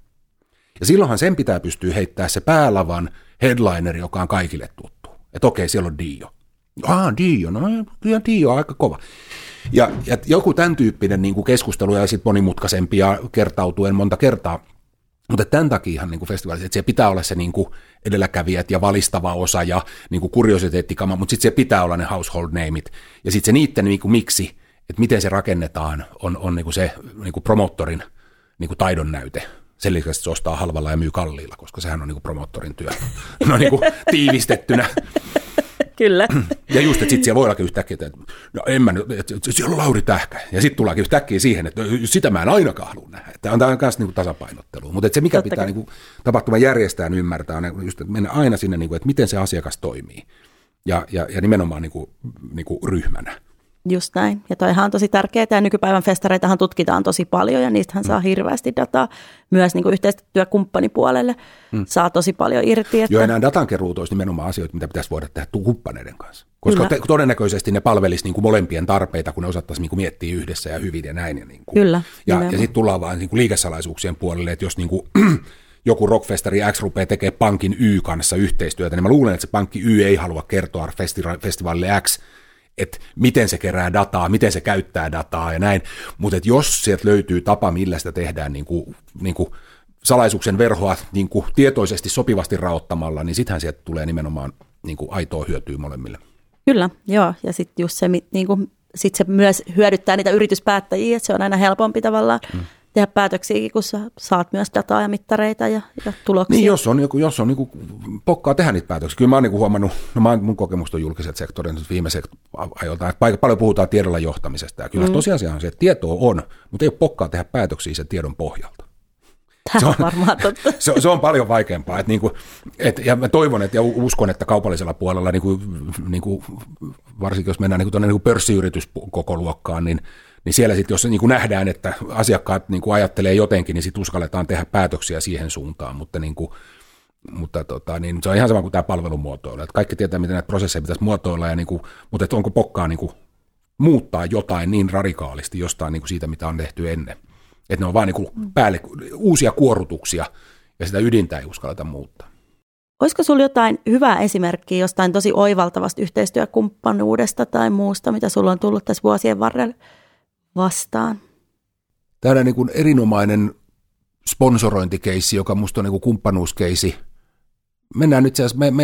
Ja silloinhan sen pitää pystyä heittämään se päälavan headliner, joka on kaikille tuttu. Että okei, siellä on Dio. Dio, no kyllä Dio on aika kova. Ja joku tämän tyyppinen niin kuin keskustelu ja sitten monimutkaisempi ja kertautuen monta kertaa, mutta tämän takiahan niin kuin festivaalissa, että siellä pitää olla se niin kuin edelläkävijät ja valistava osa ja niin kuin kuriositeettikama, mutta sitten siellä pitää olla ne household nameit ja sitten se niiden niin kuin miksi, että miten se rakennetaan on niin kuin se niin kuin promoottorin niin kuin taidon näyte. Sen lisäksi se ostaa halvalla ja myy kalliilla, koska sehän on niin kuin promoottorin työ no, niin kuin tiivistettynä. Kyllä. Ja just, että sitten siellä voi ollakin yhtäkkiä, että no en mä nyt, että siellä on Lauri Tähkä. Ja sitten tullaankin yhtäkkiä siihen, että sitä mä en ainakaan halua nähdä. Tämä on myös niinku tasapainottelua. Mutta se, mikä pitää niinku tapahtuman järjestäjän ymmärtää, on just, että mennä aina sinne, niinku, että miten se asiakas toimii. Ja nimenomaan niinku ryhmänä. Just näin. Ja toihan on tosi tärkeää. Ja nykypäivän festareitahan tutkitaan tosi paljon, ja niistähän saa hirveästi dataa. Myös niin kuin yhteistyökumppanipuolelle saa tosi paljon irti. Että... Joo, ja nämä datankeruut olisi nimenomaan asioita, mitä pitäisi voida tehdä kumppaneiden kanssa. Koska todennäköisesti ne palvelisi niin kuin molempien tarpeita, kun ne osattaisiin niin kuin miettiä yhdessä ja hyvin ja näin. Ja, niin kuin. Kyllä. Ja sitten tullaan vaan niin kuin liikesalaisuuksien puolelle, että jos... Niin kuin, joku rockfestari X rupeaa tekemään pankin Y kanssa yhteistyötä, niin mä luulen, että se pankki Y ei halua kertoa festivaalille X, että miten se kerää dataa, miten se käyttää dataa ja näin, mutta jos sieltä löytyy tapa, millä sitä tehdään niin kuin salaisuuksien verhoa niin kuin tietoisesti sopivasti raottamalla, niin sittenhän sieltä tulee nimenomaan niin kuin aitoa hyötyä molemmille. Kyllä, joo, ja sitten just se, niin kuin, sit se myös hyödyttää niitä yrityspäättäjiä, että se on aina helpompi tavallaan tehdä päätöksiä, kun sä saat myös dataa ja mittareita ja tuloksia. Niin, jos on niin pokkaa tehdä niitä päätöksiä. Kyllä mä oon niin huomannut, no mun kokemusta on julkiset sektorin viimeiset ajoilta, että paljon puhutaan tiedolla johtamisesta. Ja kyllä tosiasia on se, että tietoa on, mutta ei ole pokkaa tehdä päätöksiä sen tiedon pohjalta. Tämä on varmaan totta. Se on paljon vaikeampaa. Että niin kuin, ja mä toivon ja uskon, että kaupallisella puolella, niin kuin, varsinkin jos mennään niin tuonne niin pörssiyrityskokoluokkaan, niin siellä sitten, jos niin kuin nähdään, että asiakkaat niin kuin ajattelee jotenkin, niin sitten uskalletaan tehdä päätöksiä siihen suuntaan, mutta, niin kuin, niin se on ihan sama kuin tämä palvelumuotoilu, että kaikki tietää, miten näitä prosesseja pitäisi muotoilla, ja niin kuin, mutta että onko pokkaa niin kuin muuttaa jotain niin radikaalisti jostain niin kuin siitä, mitä on tehty ennen, että ne on vaan niin kuin päälle uusia kuorutuksia, ja sitä ydintä ei uskalleta muuttaa. Olisiko sinulla jotain hyvää esimerkkiä jostain tosi oivaltavasta yhteistyökumppanuudesta tai muusta, mitä sulla on tullut tässä vuosien varrella vastaan? Tämä on niin kuin erinomainen sponsorointikeissi, joka musta on niin kuin kumppanuuskeissi.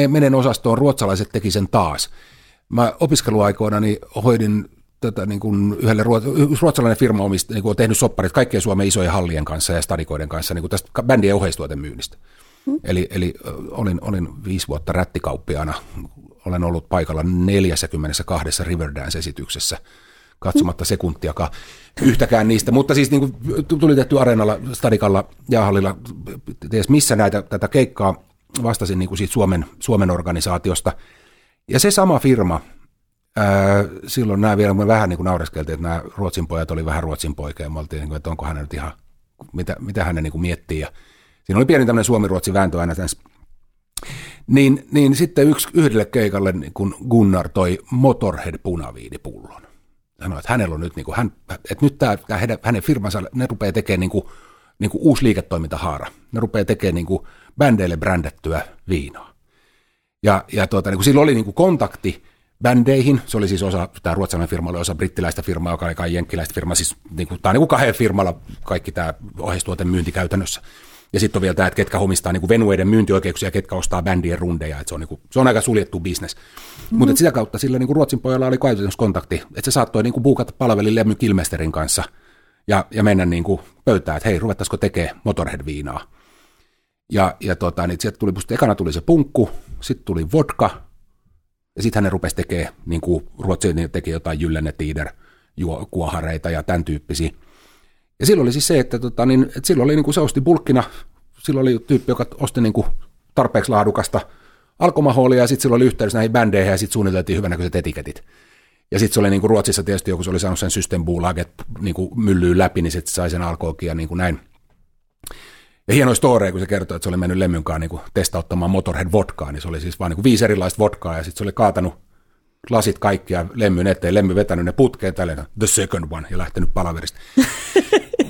Menen osastoon, ruotsalaiset teki sen taas. Mä opiskeluaikoina niin hoidin tätä niin kuin ruotsalainen firma niin on tehnyt sopparit kaikkien Suomen isojen hallien kanssa ja stadikoiden kanssa niin kuin tästä bändien oheistuotemyynnistä. Mm. Eli olin 5 vuotta rättikauppiaana. Olen ollut paikalla 42 Riverdance-esityksessä katsomatta sekuntiakaan yhtäkään niistä, mutta siis niin kuin tuli tehty areenalla, stadikalla, jäähallilla, ties missä tätä keikkaa vastasin niin kuin siitä Suomen organisaatiosta. Ja se sama firma, silloin nämä vielä me vähän niin kuin naureskeltiin, että nämä Ruotsin pojat oli vähän Ruotsin poikia, me oltiin, niin kuin, että onko hän nyt ihan, mitä hän niin kuin miettii. Ja siinä oli pieni tämmöinen Suomi-Ruotsi-vääntö aina tämän. Niin sitten yhdelle keikalle niin kun Gunnar toi Motorhead-punaviinipullon. Sanoi, että hänellä on nyt, niin kun, että nyt tämä hänen firmansa, ne rupeaa tekemään niin kun uusi liiketoimintahaara. Ne rupeaa tekemään niin kun bändeille brändättyä viinaa. Ja niin kun sillä oli niin kun kontakti bändeihin, se oli siis osa, tämä ruotsalainen firma oli osa brittiläistä firmaa, joka oli kai jenkkiläistä firmaa, siis niin kun, tämä on niin kun kahden firmalla kaikki tämä oheistuotemyynti käytännössä. Ja sitten on vielä tämä, että ketkä omistaa niin kuin venueiden myyntioikeuksia ja ketkä ostaa bändien rundeja. Se on, niin kuin, se on aika suljettu bisnes. Mm-hmm. Mutta sitä kautta sillä niin kuin Ruotsin pojalla oli käytännössä kontakti, että se saattoi niin kuin buukata palvelin Lemmy Kilmesterin kanssa ja mennä niin kuin pöytään, että hei, ruvettaisiko tekemään Motorhead-viinaa. Ja niin sieltä ekana tuli se punkku, sitten tuli vodka ja sitten hän rupesi tekemään, niin kuin Ruotsin teki jotain jyllennetiider, kuohareita ja tämän tyyppisiä. Ja silloin oli siis se, että, että silloin oli, niin kuin se osti bulkkina, silloin oli tyyppi, joka osti niin kuin tarpeeksi laadukasta alkoholia, ja sitten silloin oli yhteydessä näihin bändeihin, ja sitten suunniteltiin hyvänäköiset etiketit. Ja sitten se oli niin kuin Ruotsissa tietysti joku, se oli saanut sen Systembolaget niin kuin myllyyn läpi, niin sitten sai sen alkoholkin ja niin kuin näin. Ja hieno story, kun se kertoi, että se oli mennyt Lemmynkaan niin kuin testauttamaan Motorhead-vodkaa, niin se oli siis vaan niin kuin 5 erilaista vodkaa, ja sitten se oli kaatanut lasit kaikkia Lemmyn eteen, Lemmy vetänyt ne putkeen tälleen, the second one, ja lähtenyt palaverista.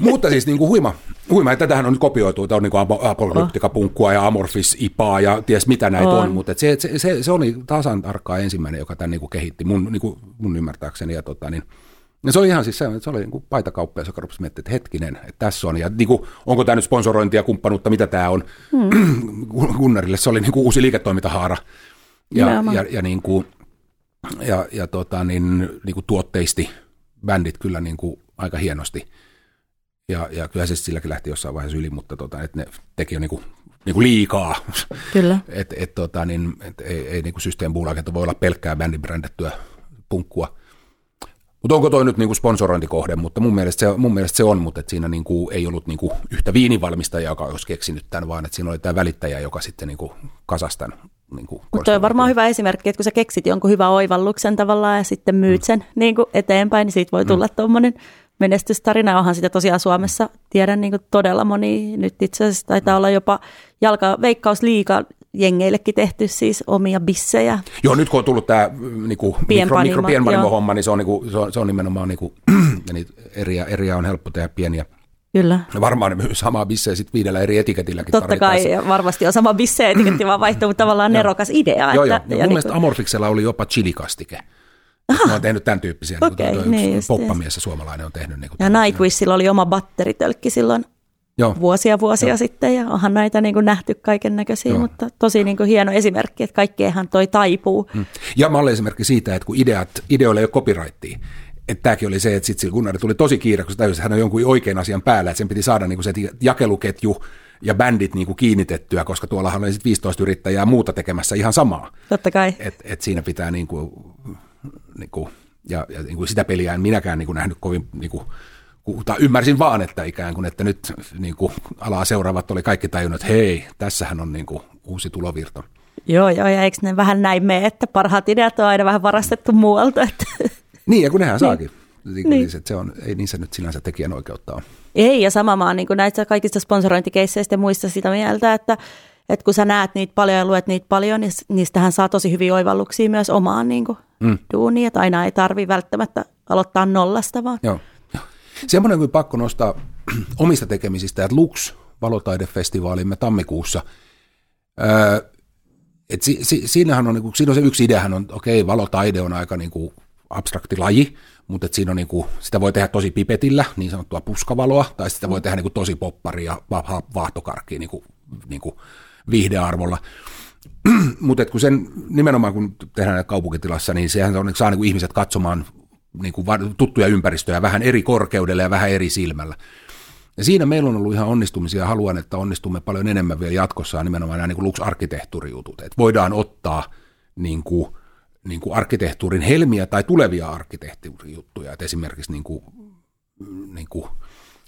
Mutta siis niin kuin huima, ja tätähän on nyt kopioitu, tämä on niin kuin apokalyptikapunkkua ja Amorphis, ipaa ja ties mitä näitä on, mutta se oli tasan tarkkaan ensimmäinen, joka tämän niin kuin kehitti mun ymmärtääkseni. Ja, ja se oli ihan siis se oli niin kuin paitakauppias, joka rupesi miettimään, että hetkinen, että tässä on, ja niin kuin, onko tämä nyt sponsorointia, kumppanuutta, mitä tämä on. Gunnarille se oli niin kuin uusi liiketoimintahaara, ja niin kuin, niin kuin tuotteisti bändit kyllä niin kuin aika hienosti. Ja kyllä se silläkin lähti jossain vaiheessa yli, mutta että ne teki jo niin kuin liikaa. Kyllä. Ei niin kuin Systembolaget voi olla pelkkää bändin brändättyä punkkua. Mutta onko toi nyt niin kuin sponsorointikohde, mutta mun mielestä se on, mutta siinä niin kuin ei ollut niin kuin yhtä viininvalmistajaa, joka olisi keksinyt tämän, vaan että siinä oli tämä välittäjä, joka sitten niin kuin kasasi tämän. Niin mutta on varmaan hyvä esimerkki, että kun sä keksit jonkun hyvän oivalluksen tavallaan ja sitten myyt sen niin kuin eteenpäin, niin siitä voi tulla tuommoinen menestystarina. Onhan sitä tosiaan Suomessa, tiedän niin kuin todella moni, nyt itse asiassa taitaa olla jopa Veikkausliiga jengeillekin tehty siis omia bissejä. Joo, nyt kun on tullut tämä niinku, pienpanimo-homma, niin se on nimenomaan niinku, eriä on helppo tehdä pieniä. Kyllä. No varmaan myös sama bissejä sitten 5 eri etiketilläkin tarvitaan. Totta kai, varmasti on sama bissejä etiketti, vaan vaihtuu, mutta tavallaan nerokas idea. Joo, että, joo. Mun mielestä Amorfiksella oli jopa chili-kastike. Aha. Mä oon tehnyt tämän tyyppisiä, okay, niin kuin yksi poppamies suomalainen on tehnyt. Niin ja Nightwishilla oli oma batteritölkki silloin vuosia sitten, ja onhan näitä niin kuin nähty kaiken näköisiä, mutta tosi niin kuin hieno esimerkki, että kaikkeenhan toi taipuu. Ja mä olen esimerkki siitä, että kun ideoilla ei ole copyrightia. Että tämäkin oli se, että sitten Gunnar tuli tosi kiire, kun täysin hän on jonkun oikean asian päällä, että sen piti saada niinku se jakeluketju ja bändit niinku kiinnitettyä, koska tuollahan oli sitten 15 yrittäjää muuta tekemässä ihan samaa. Totta kai. Et siinä pitää, niinku, ja niinku sitä peliä en minäkään niinku nähnyt kovin, niinku, tai ymmärsin vaan, että ikään kuin, että nyt niinku, alaa seuraavat oli kaikki tajunnut, että hei, tässähän on niinku, uusi tulovirta. Joo, ja eikö ne vähän näin mene, että parhaat ideat on aina vähän varastettu muualta, että... Niin, ja kun nehän saakin. Niin. Se on, ei niissä nyt sinänsä tekijänoikeutta ole. Ei, ja sama mä oon niin näistä kaikista sponsorointikeisseistä muista sitä mieltä, että kun sä näet niitä paljon ja luet niitä paljon, niin niistähän saa tosi hyviä oivalluksia myös omaan niin duuniin, että aina ei tarvitse välttämättä aloittaa nollasta vaan. Joo. Semmoinen kuin pakko nostaa omista tekemisistä, että Lux valotaidefestivaalimme tammikuussa, että siinä on se yksi ideahan on, okei, valotaide on aika niin kuin abstrakti laji, mutta siinä on niinku, sitä voi tehdä tosi pipetillä, niin sanottua puskavaloa, tai sitä voi tehdä niinku tosi popparia vaahtokarkkiin niinku viihdearvolla. Mutta kun sen nimenomaan kun tehdään kaupunkitilassa, niin sehän on, saa niin ihmiset katsomaan niin tuttuja ympäristöjä vähän eri korkeudella ja vähän eri silmällä. Ja siinä meillä on ollut ihan onnistumisia ja haluan, että onnistumme paljon enemmän vielä jatkossa nimenomaan nämä niin Lux-arkkitehtuurijutut. Että voidaan ottaa niin kuin arkkitehtuurin helmiä tai tulevia arkkitehtuurijuttuja. Että esimerkiksi niin kuin,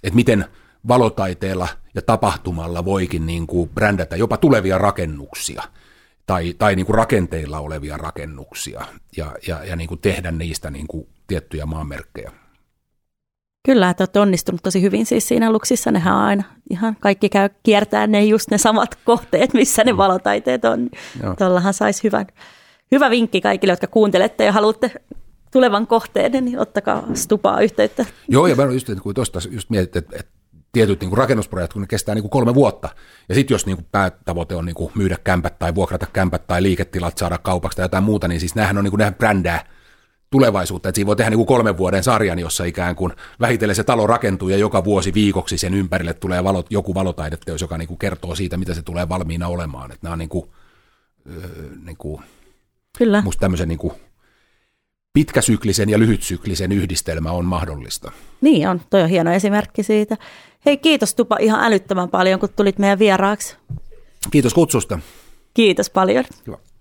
että miten valotaiteella ja tapahtumalla voikin niin kuin brändätä jopa tulevia rakennuksia tai niin kuin rakenteilla olevia rakennuksia ja niin kuin tehdä niistä niin kuin tiettyjä maanmerkkejä. Kyllä, että olette onnistunut tosi hyvin siis siinä Luxissa. Nehän aina ihan kaikki käy kiertämään ne just ne samat kohteet, missä ne valotaiteet on. Tuollahan saisi hyvä vinkki kaikille, jotka kuuntelette ja haluatte tulevan kohteen, niin ottakaa Stubaa yhteyttä. Joo, ja mä just niin kuin tuosta just mietit, että tietyt niin kuin rakennusprojektit, kun ne kestää niin kuin 3 vuotta. Ja sitten jos niin kuin päätavoite on niin kuin myydä kämpät tai vuokrata kämpät tai liiketilat saada kaupaksi tai jotain muuta, niin siis nämähän on niin kuin nähdään brändää tulevaisuutta. Että siinä voi tehdä niin kuin 3 vuoden sarjan, jossa ikään kuin vähitellen se talo rakentuu ja joka vuosi viikoksi sen ympärille tulee joku valotaideteos, joka niin kuin kertoo siitä, mitä se tulee valmiina olemaan. Että nämä on niin kuin kyllä. Musta tämmöisen niin kuin pitkäsyklisen ja lyhytsyklisen yhdistelmä on mahdollista. Niin on, toi on hieno esimerkki siitä. Hei, kiitos Tupa ihan älyttömän paljon, kun tulit meidän vieraaksi. Kiitos kutsusta. Kiitos paljon. Kiva.